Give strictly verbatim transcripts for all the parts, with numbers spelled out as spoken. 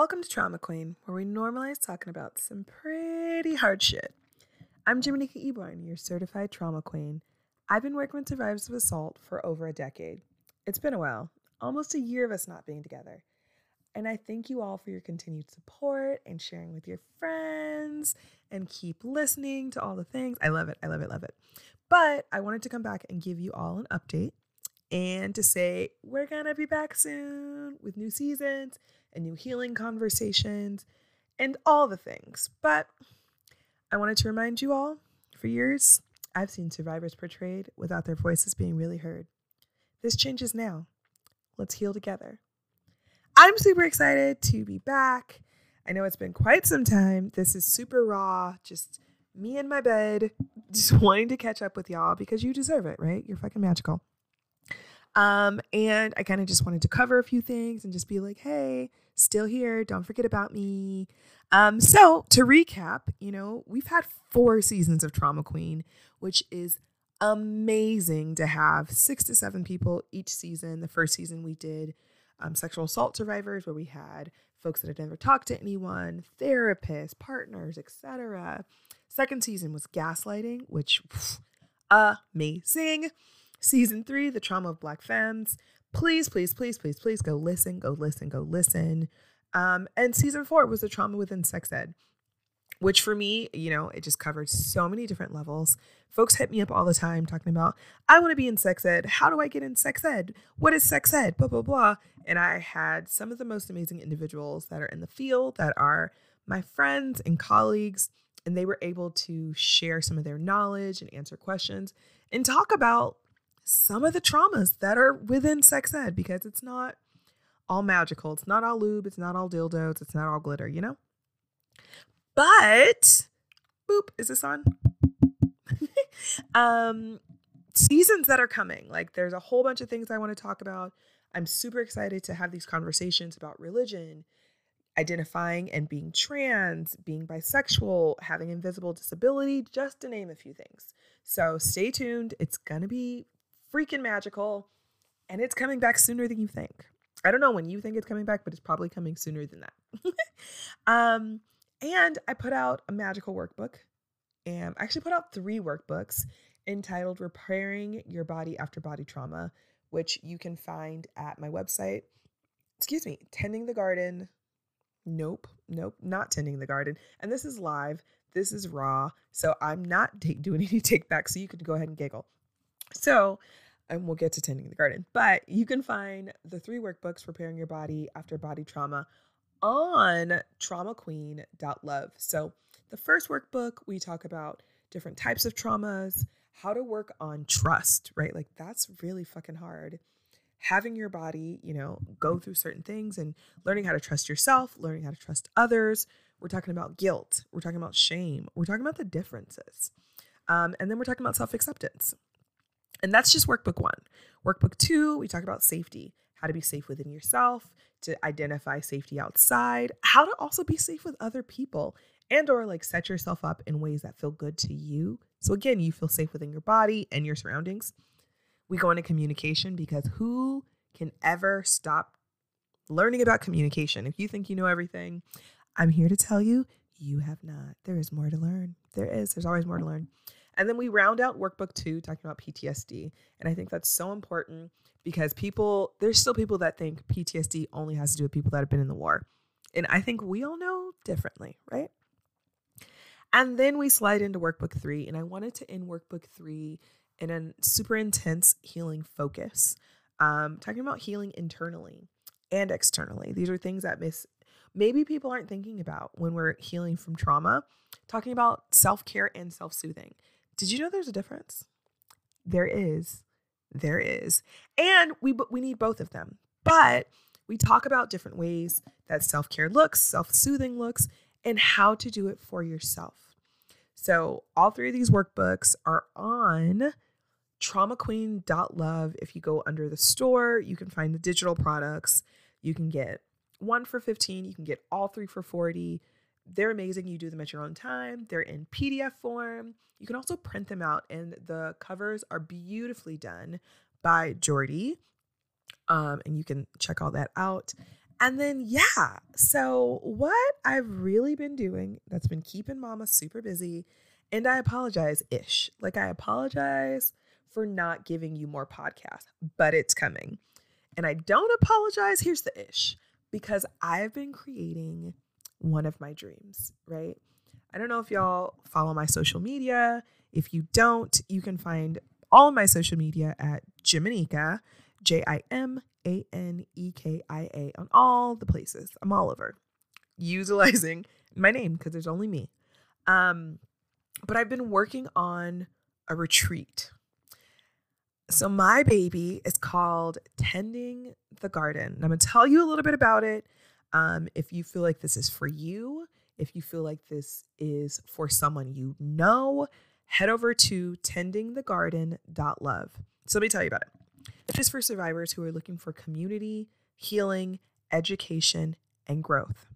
Welcome to Trauma Queen, where we normalize talking about some pretty hard shit. I'm Jiminika Eborn, your certified trauma queen. I've been working with survivors of assault for over a decade. It's been a while, almost a year of us not being together. And I thank you all for your continued support and sharing with your friends and keep listening to all the things. I love it. I love it. Love it. But I wanted to come back and give you all an update and to say we're going to be back soon with new seasons and new healing conversations and all the things. But I wanted to remind you all, for years, I've seen survivors portrayed without their voices being really heard. This changes now. Let's heal together. I'm super excited to be back. I know it's been quite some time. This is super raw, just me in my bed, just wanting to catch up with y'all because you deserve it, right? You're fucking magical. Um, and I kind of just wanted to cover a few things and just be like, hey, still here. Don't forget about me. Um, so to recap, you know, we've had four seasons of Trauma Queen, which is amazing to have six to seven people each season. The first season we did um, sexual assault survivors, where we had folks that had never talked to anyone, therapists, partners, et cetera. Second season was gaslighting, which pff, amazing. Season three, the trauma of Black femmes. Please, please, please, please, please go listen, go listen, go listen. Um, and season four was the trauma within sex ed, which for me, you know, it just covered so many different levels. Folks hit me up all the time talking about, I want to be in sex ed. How do I get in sex ed? What is sex ed? Blah, blah, blah. And I had some of the most amazing individuals that are in the field that are my friends and colleagues, and they were able to share some of their knowledge and answer questions and talk about some of the traumas that are within sex ed, because it's not all magical. It's not all lube. It's not all dildos. It's not all glitter, you know? But, boop, is this on? um, seasons that are coming. Like, there's a whole bunch of things I want to talk about. I'm super excited to have these conversations about religion, identifying and being trans, being bisexual, having invisible disability, just to name a few things. So stay tuned. It's going to be freaking magical, and it's coming back sooner than you think. I don't know when you think it's coming back, but it's probably coming sooner than that. um, and I put out a magical workbook, and I actually put out three workbooks entitled Repairing Your Body After Body Trauma, which you can find at my website, excuse me, Tending the Garden. Nope, nope, not Tending the Garden. And this is live. This is raw. So I'm not take, doing any take back, so you can go ahead and giggle. So, and we'll get to Tending the Garden, but you can find the three workbooks, Repairing Your Body After Body Trauma, on trauma queen dot love. So the first workbook, we talk about different types of traumas, how to work on trust, right? Like, that's really fucking hard. Having your body, you know, go through certain things and learning how to trust yourself, learning how to trust others. We're talking about guilt. We're talking about shame. We're talking about the differences. Um, and then we're talking about self-acceptance. And that's just workbook one. Workbook two, we talk about safety, how to be safe within yourself, to identify safety outside, how to also be safe with other people, and or like set yourself up in ways that feel good to you. So again, you feel safe within your body and your surroundings. We go into communication, because who can ever stop learning about communication? If you think you know everything, I'm here to tell you, you have not. There is more to learn. There is. There's always more to learn. And then we round out workbook two, talking about P T S D. And I think that's so important, because people, there's still people that think P T S D only has to do with people that have been in the war. And I think we all know differently, right? And then we slide into workbook three. And I wanted to end workbook three in a super intense healing focus, um, talking about healing internally and externally. These are things that miss, maybe people aren't thinking about when we're healing from trauma, talking about self-care and self-soothing. Did you know there's a difference? There is. There is. And we we need both of them. But we talk about different ways that self-care looks, self-soothing looks, and how to do it for yourself. So all three of these workbooks are on trauma queen dot love. If you go under the store, you can find the digital products. You can get one for fifteen. You can get all three for forty. They're amazing. You do them at your own time. They're in P D F form. You can also print them out, and the covers are beautifully done by Jordy. Um, and you can check all that out. And then, yeah, so what I've really been doing that's been keeping mama super busy, and I apologize-ish. Like, I apologize for not giving you more podcasts, but it's coming. And I don't apologize, here's the ish, because I've been creating one of my dreams, right? I don't know if y'all follow my social media. If you don't, you can find all my social media at Jiminika, J I M A N E K I A, on all the places. I'm all over utilizing my name because there's only me. Um, but I've been working on a retreat. So my baby is called Tending the Garden. And I'm going to tell you a little bit about it. Um, if you feel like this is for you, if you feel like this is for someone you know, head over to tending the garden dot love. So let me tell you about it. It is for survivors who are looking for community, healing, education, and growth.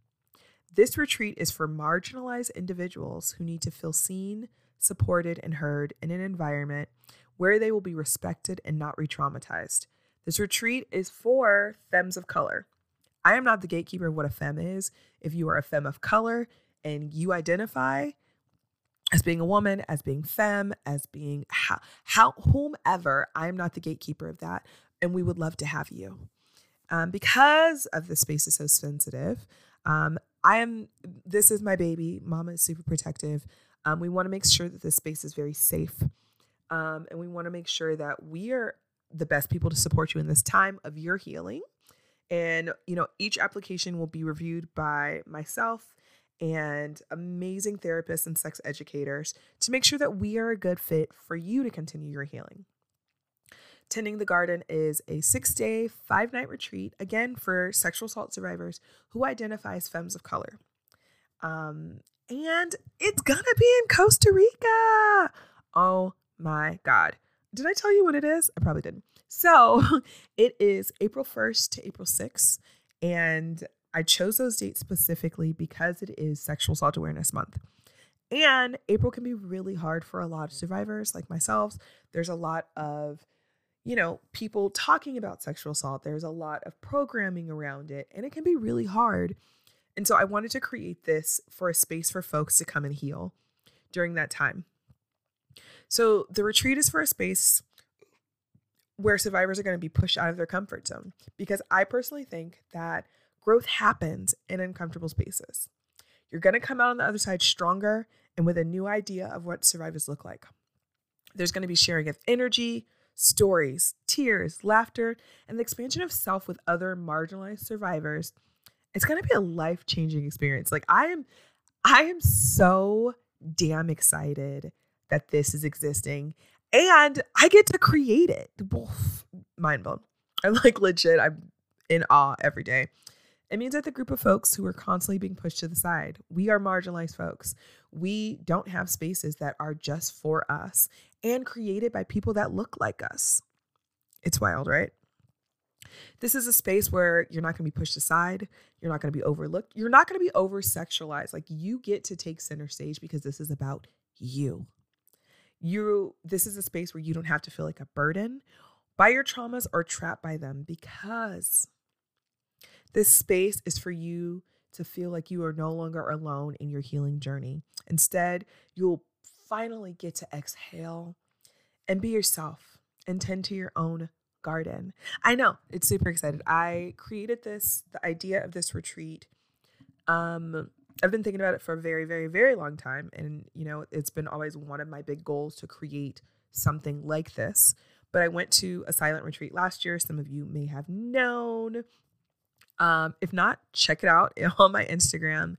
This retreat is for marginalized individuals who need to feel seen, supported, and heard in an environment where they will be respected and not re-traumatized. This retreat is for femmes of color. I am not the gatekeeper of what a femme is. If you are a femme of color and you identify as being a woman, as being femme, as being how, how whomever, I'm not the gatekeeper of that. And we would love to have you. Um, because of the space is so sensitive, um, I am, this is my baby. Mama is super protective. Um, we want to make sure that this space is very safe. Um, and we want to make sure that we are the best people to support you in this time of your healing. And, you know, each application will be reviewed by myself and amazing therapists and sex educators to make sure that we are a good fit for you to continue your healing. Tending the Garden is a six-day, five-night retreat, again, for sexual assault survivors who identify as femmes of color. Um, and it's gonna be in Costa Rica. Oh my God. Did I tell you what it is? I probably didn't. So it is April first to April sixth. And I chose those dates specifically because it is Sexual Assault Awareness Month. And April can be really hard for a lot of survivors like myself. There's a lot of, you know, people talking about sexual assault. There's a lot of programming around it, and it can be really hard. And so I wanted to create this for a space for folks to come and heal during that time. So the retreat is for a space where survivors are going to be pushed out of their comfort zone, because I personally think that growth happens in uncomfortable spaces. You're going to come out on the other side stronger and with a new idea of what survivors look like. There's going to be sharing of energy, stories, tears, laughter, and the expansion of self with other marginalized survivors. It's going to be a life-changing experience. Like, I am, I am so damn excited that this is existing, and I get to create it. Oof, mind blown. I'm like, legit, I'm in awe every day. It means that the group of folks who are constantly being pushed to the side, we are marginalized folks. We don't have spaces that are just for us and created by people that look like us. It's wild, right? This is a space where you're not going to be pushed aside. You're not going to be overlooked. You're not going to be over-sexualized. Like, you get to take center stage because this is about you. You, this is a space where you don't have to feel like a burden by your traumas or trapped by them, because this space is for you to feel like you are no longer alone in your healing journey. Instead, you'll finally get to exhale and be yourself and tend to your own garden. I know, it's super excited. I created this, the idea of this retreat. Um, I've been thinking about it for a very, very, very long time. And, you know, it's been always one of my big goals to create something like this. But I went to a silent retreat last year. Some of you may have known. Um, if not, check it out on my Instagram.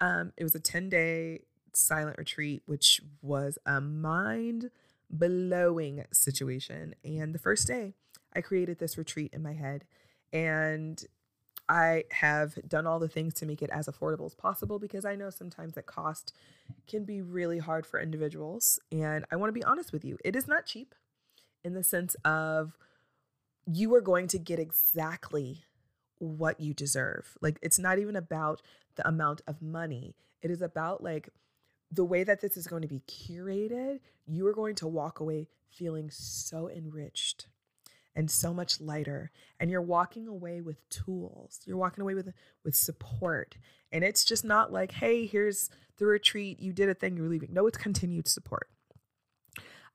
Um, it was a ten-day silent retreat, which was a mind-blowing situation. And the first day, I created this retreat in my head. And I have done all the things to make it as affordable as possible, because I know sometimes that cost can be really hard for individuals. And I want to be honest with you. It is not cheap, in the sense of you are going to get exactly what you deserve. Like, it's not even about the amount of money. It is about, like, the way that this is going to be curated. You are going to walk away feeling so enriched and so much lighter. And you're walking away with tools. You're walking away with, with support. And it's just not like, hey, here's the retreat. You did a thing, you're leaving. No, it's continued support.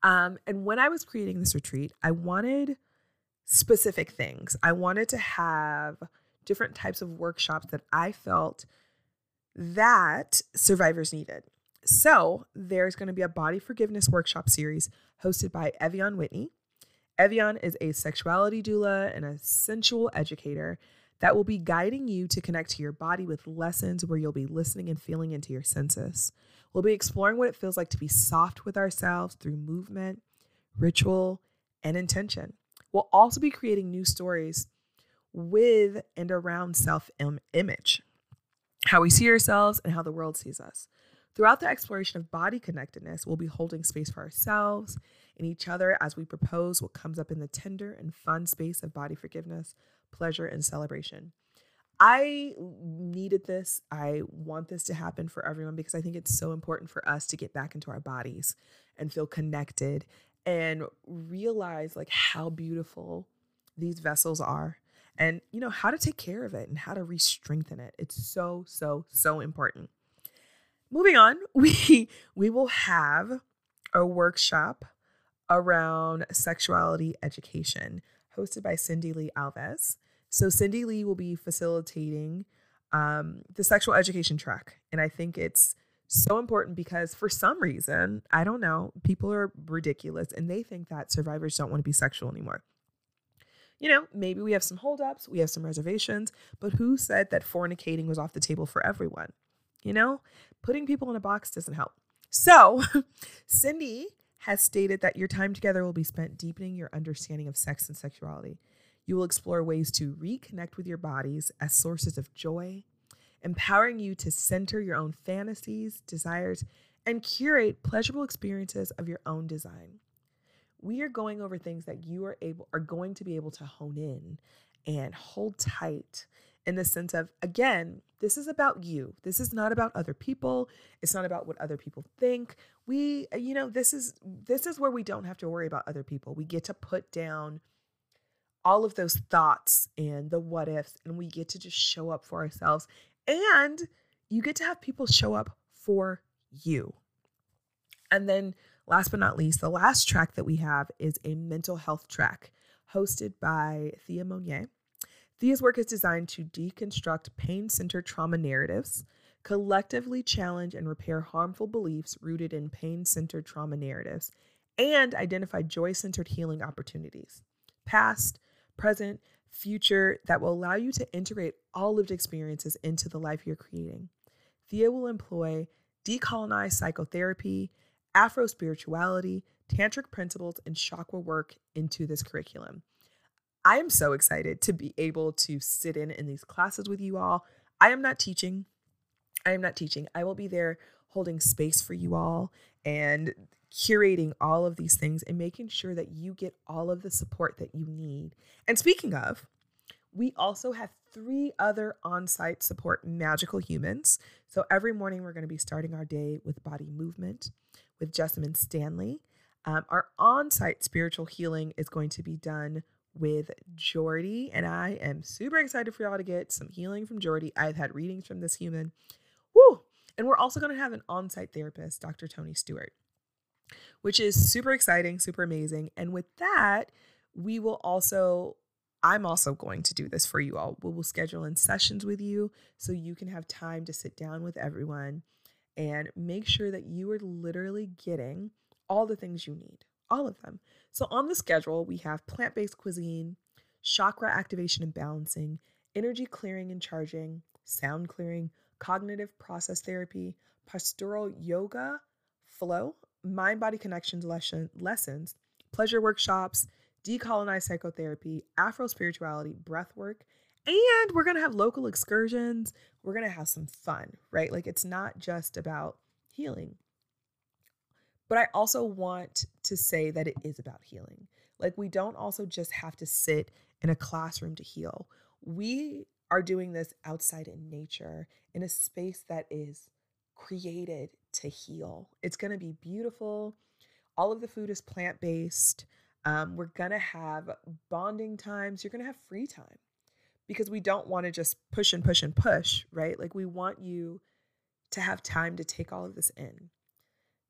Um, and when I was creating this retreat, I wanted specific things. I wanted to have different types of workshops that I felt that survivors needed. So there's going to be a body forgiveness workshop series hosted by Evian Whitney. Evian is a sexuality doula and a sensual educator that will be guiding you to connect to your body with lessons where you'll be listening and feeling into your senses. We'll be exploring what it feels like to be soft with ourselves through movement, ritual, and intention. We'll also be creating new stories with and around self-image, how we see ourselves and how the world sees us. Throughout the exploration of body connectedness, we'll be holding space for ourselves and each other as we propose what comes up in the tender and fun space of body forgiveness, pleasure, and celebration. I needed this. I want this to happen for everyone because I think it's so important for us to get back into our bodies and feel connected and realize like how beautiful these vessels are and, you know, how to take care of it and how to re-strengthen it. It's so, so, so important. Moving on, we we will have a workshop around sexuality education hosted by Cindy Lee Alves. So Cindy Lee will be facilitating um, the sexual education track. And I think it's so important because for some reason, I don't know, people are ridiculous and they think that survivors don't want to be sexual anymore. You know, maybe we have some holdups, we have some reservations, but who said that fornicating was off the table for everyone? You know, putting people in a box doesn't help. So Cindy has stated that your time together will be spent deepening your understanding of sex and sexuality. You will explore ways to reconnect with your bodies as sources of joy, empowering you to center your own fantasies, desires, and curate pleasurable experiences of your own design. We are going over things that you are able are going to be able to hone in and hold tight. In the sense of, again, this is about you. This is not about other people. It's not about what other people think. We, you know, this is this is where we don't have to worry about other people. We get to put down all of those thoughts and the what ifs, and we get to just show up for ourselves. And you get to have people show up for you. And then last but not least, the last track that we have is a mental health track hosted by Thea Monnier. Thea's work is designed to deconstruct pain-centered trauma narratives, collectively challenge and repair harmful beliefs rooted in pain-centered trauma narratives, and identify joy-centered healing opportunities, past, present, future, that will allow you to integrate all lived experiences into the life you're creating. Thea will employ decolonized psychotherapy, Afro-spirituality, tantric principles, and chakra work into this curriculum. I am so excited to be able to sit in in these classes with you all. I am not teaching. I am not teaching. I will be there holding space for you all and curating all of these things and making sure that you get all of the support that you need. And speaking of, we also have three other on-site support magical humans. So every morning we're going to be starting our day with body movement with Jessamyn Stanley. Um, our on-site spiritual healing is going to be done with Jordy, and I am super excited for y'all to get some healing from Jordy. I've had readings from this human. Woo! And we're also going to have an on-site therapist, Doctor Tony Stewart, which is super exciting, super amazing. And with that, we will also, I'm also going to do this for you all. We will schedule in sessions with you so you can have time to sit down with everyone and make sure that you are literally getting all the things you need. All of them. So on the schedule, we have plant-based cuisine, chakra activation and balancing, energy clearing and charging, sound clearing, cognitive process therapy, pastoral yoga, flow, mind-body connections lesson, lessons, pleasure workshops, decolonized psychotherapy, Afro-spirituality, breath work, and we're going to have local excursions. We're going to have some fun, right? Like it's not just about healing. But I also want to say that it is about healing. Like we don't also just have to sit in a classroom to heal. We are doing this outside in nature in a space that is created to heal. It's going to be beautiful. All of the food is plant-based. Um, we're going to have bonding times. You're going to have free time because we don't want to just push and push and push, right? Like, we want you to have time to take all of this in.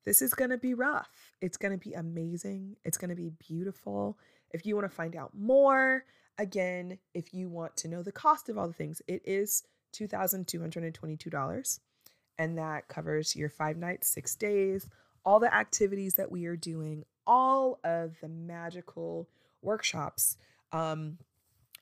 This is going to be rough. It's going to be amazing. It's going to be beautiful. If you want to find out more, again, if you want to know the cost of all the things, it is two thousand two hundred twenty-two dollars. And that covers your five nights, six days, all the activities that we are doing, all of the magical workshops. Um,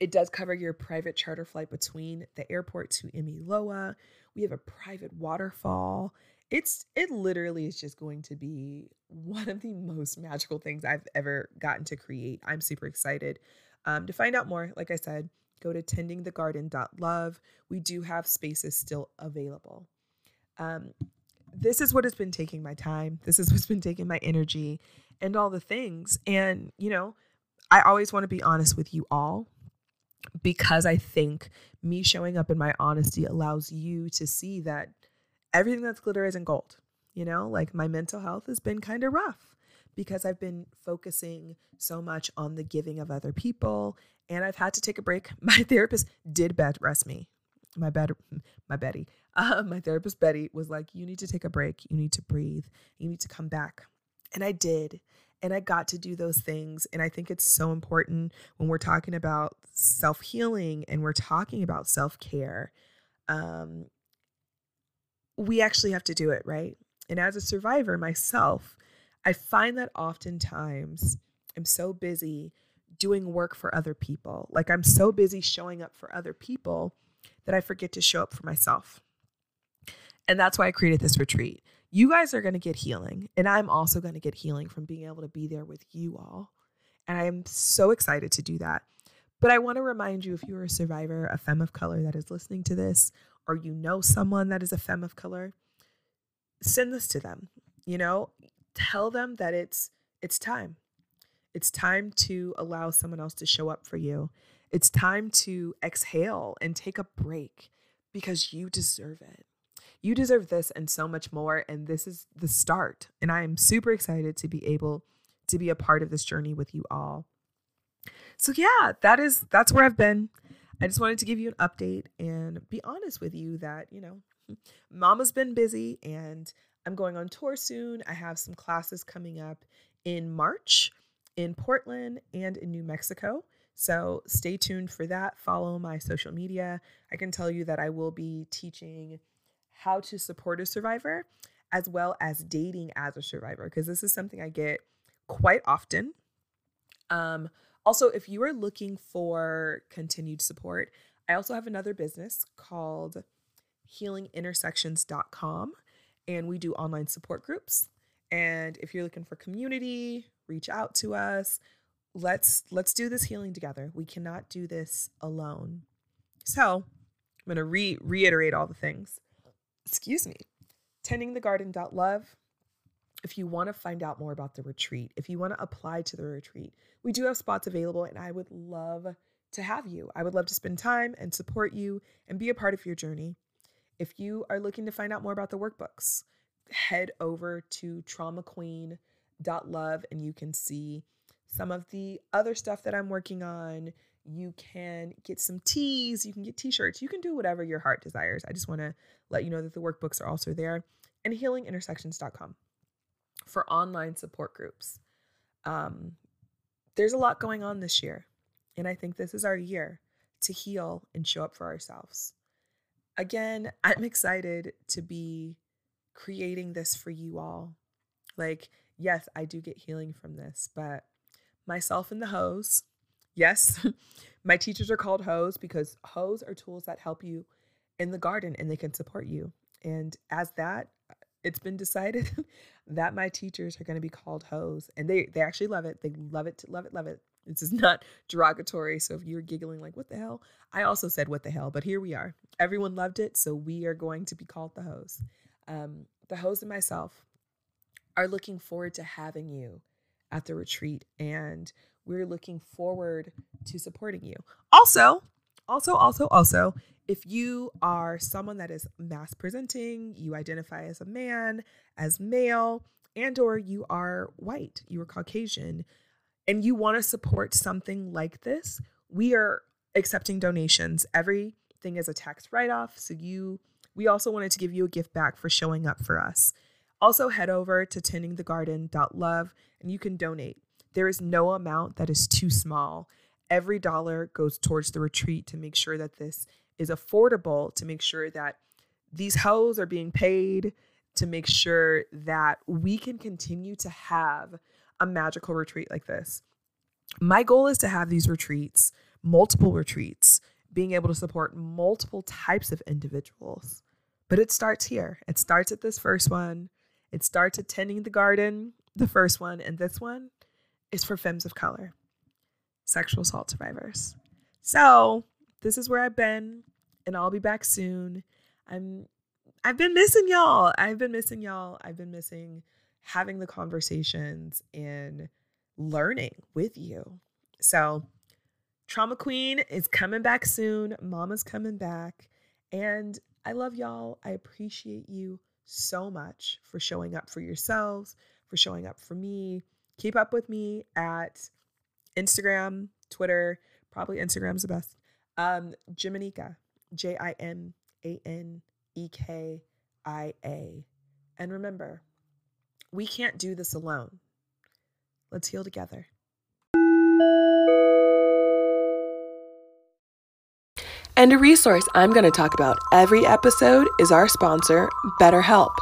it does cover your private charter flight between the airport to Imiloa. We have a private waterfall. It's it literally is just going to be one of the most magical things I've ever gotten to create. I'm super excited. Um, to find out more, like I said, go to tending the garden dot love. We do have spaces still available. Um, this is what has been taking my time. This is what's been taking my energy and all the things. And, you know, I always want to be honest with you all, because I think me showing up in my honesty allows you to see that everything that's glitter isn't gold. You know, like, my mental health has been kind of rough because I've been focusing so much on the giving of other people, and I've had to take a break. My therapist did bed rest me. My bed, my Betty, uh, my therapist Betty was like, "You need to take a break. You need to breathe. You need to come back." And I did, and I got to do those things. And I think it's so important when we're talking about self-healing and we're talking about self-care. Um, we actually have to do it, right? And as a survivor myself, I find that oftentimes I'm so busy doing work for other people. Like, I'm so busy showing up for other people that I forget to show up for myself. And that's why I created this retreat. You guys are going to get healing, and I'm also going to get healing from being able to be there with you all. And I am so excited to do that. But I want to remind you, if you're a survivor, a femme of color that is listening to this, or you know someone that is a femme of color, send this to them. You know, tell them that it's it's time. It's time to allow someone else to show up for you. It's time to exhale and take a break, because you deserve it. You deserve this and so much more. And this is the start. And I am super excited to be able to be a part of this journey with you all. So yeah, that is, that's where I've been. I just wanted to give you an update and be honest with you that, you know, mama's been busy, and I'm going on tour soon. I have some classes coming up in March in Portland and in New Mexico. So stay tuned for that. Follow my social media. I can tell you that I will be teaching how to support a survivor, as well as dating as a survivor, because this is something I get quite often. Um, also, if you are looking for continued support, I also have another business called healing intersections dot com, and we do online support groups. And if you're looking for community, reach out to us. Let's let's do this healing together. We cannot do this alone. So I'm going to re- reiterate all the things. Excuse me. tending the garden dot love. If you want to find out more about the retreat, if you want to apply to the retreat, we do have spots available, and I would love to have you. I would love to spend time and support you and be a part of your journey. If you are looking to find out more about the workbooks, head over to trauma queen dot love, and you can see some of the other stuff that I'm working on. You can get some teas, you can get t-shirts, you can do whatever your heart desires. I just want to let you know that the workbooks are also there, and healing intersections dot com for online support groups. Um, there's a lot going on this year, and I think this is our year to heal and show up for ourselves. Again, I'm excited to be creating this for you all. Like, yes, I do get healing from this, but myself and the hose. Yes, my teachers are called hoes because hoes are tools that help you in the garden, and they can support you. And as that, it's been decided that my teachers are going to be called hoes, and they they actually love it. They love it, love it, love it. This is not derogatory. So if you're giggling like, what the hell? I also said, what the hell? But here we are. Everyone loved it. So we are going to be called the hoes. Um, the hoes and myself are looking forward to having you at the retreat, and we're looking forward to supporting you. Also, also, also, also, if you are someone that is mass presenting, you identify as a man, as male, and or you are white, you are Caucasian, and you want to support something like this, we are accepting donations. Everything is a tax write-off. So you, we also wanted to give you a gift back for showing up for us. Also head over to tending the garden dot love and you can donate. There is no amount that is too small. Every dollar goes towards the retreat to make sure that this is affordable, to make sure that these hoes are being paid, to make sure that we can continue to have a magical retreat like this. My goal is to have these retreats, multiple retreats, being able to support multiple types of individuals. But it starts here. It starts at this first one. It starts at Tending the Garden, the first one, and this one is for femmes of color, sexual assault survivors. So this is where I've been, and I'll be back soon. I'm, I've been missing y'all. I've been missing y'all. I've been missing having the conversations and learning with you. So Trauma Queen is coming back soon. Mama's coming back. And I love y'all. I appreciate you so much for showing up for yourselves, for showing up for me. Keep up with me at Instagram, Twitter, probably Instagram's the best. Um, Jiminika, J I M A N E K I A. And remember, we can't do this alone. Let's heal together. And a resource I'm going to talk about every episode is our sponsor, BetterHelp.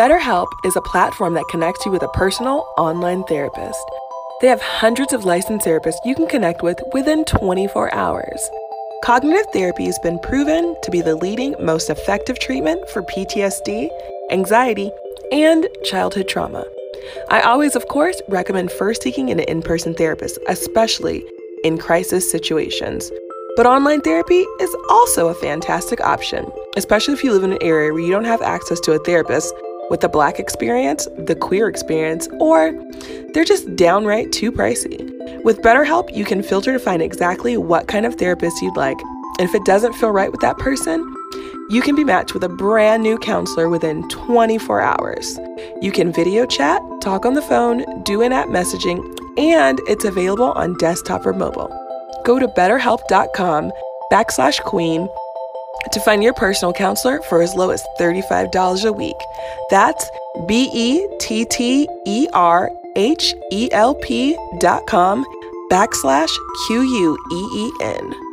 BetterHelp is a platform that connects you with a personal online therapist. They have hundreds of licensed therapists you can connect with within twenty-four hours. Cognitive therapy has been proven to be the leading, most effective treatment for P T S D, anxiety, and childhood trauma. I always, of course, recommend first seeking an in-person therapist, especially in crisis situations. But online therapy is also a fantastic option, especially if you live in an area where you don't have access to a therapist with the Black experience, the queer experience, or they're just downright too pricey. With BetterHelp, you can filter to find exactly what kind of therapist you'd like. And if it doesn't feel right with that person, you can be matched with a brand new counselor within twenty-four hours. You can video chat, talk on the phone, do in-app messaging, and it's available on desktop or mobile. Go to betterhelp.com backslash queen to find your personal counselor for as low as thirty-five dollars a week. That's B-E-T-T-E-R-H-E-L-P dot com backslash Q-U-E-E-N.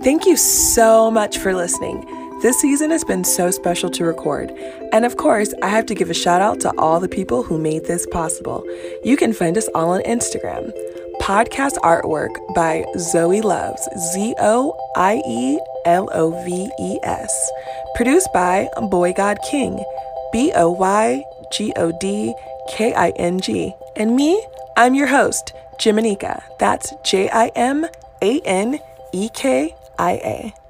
Thank you so much for listening. This season has been so special to record. And of course, I have to give a shout out to all the people who made this possible. You can find us all on Instagram. Podcast artwork by Zoe Loves, Z O I E L O V E S. Produced by Boy God King, B O Y G O D K I N G. And me, I'm your host, Jiminika. That's J I M A N E K I A.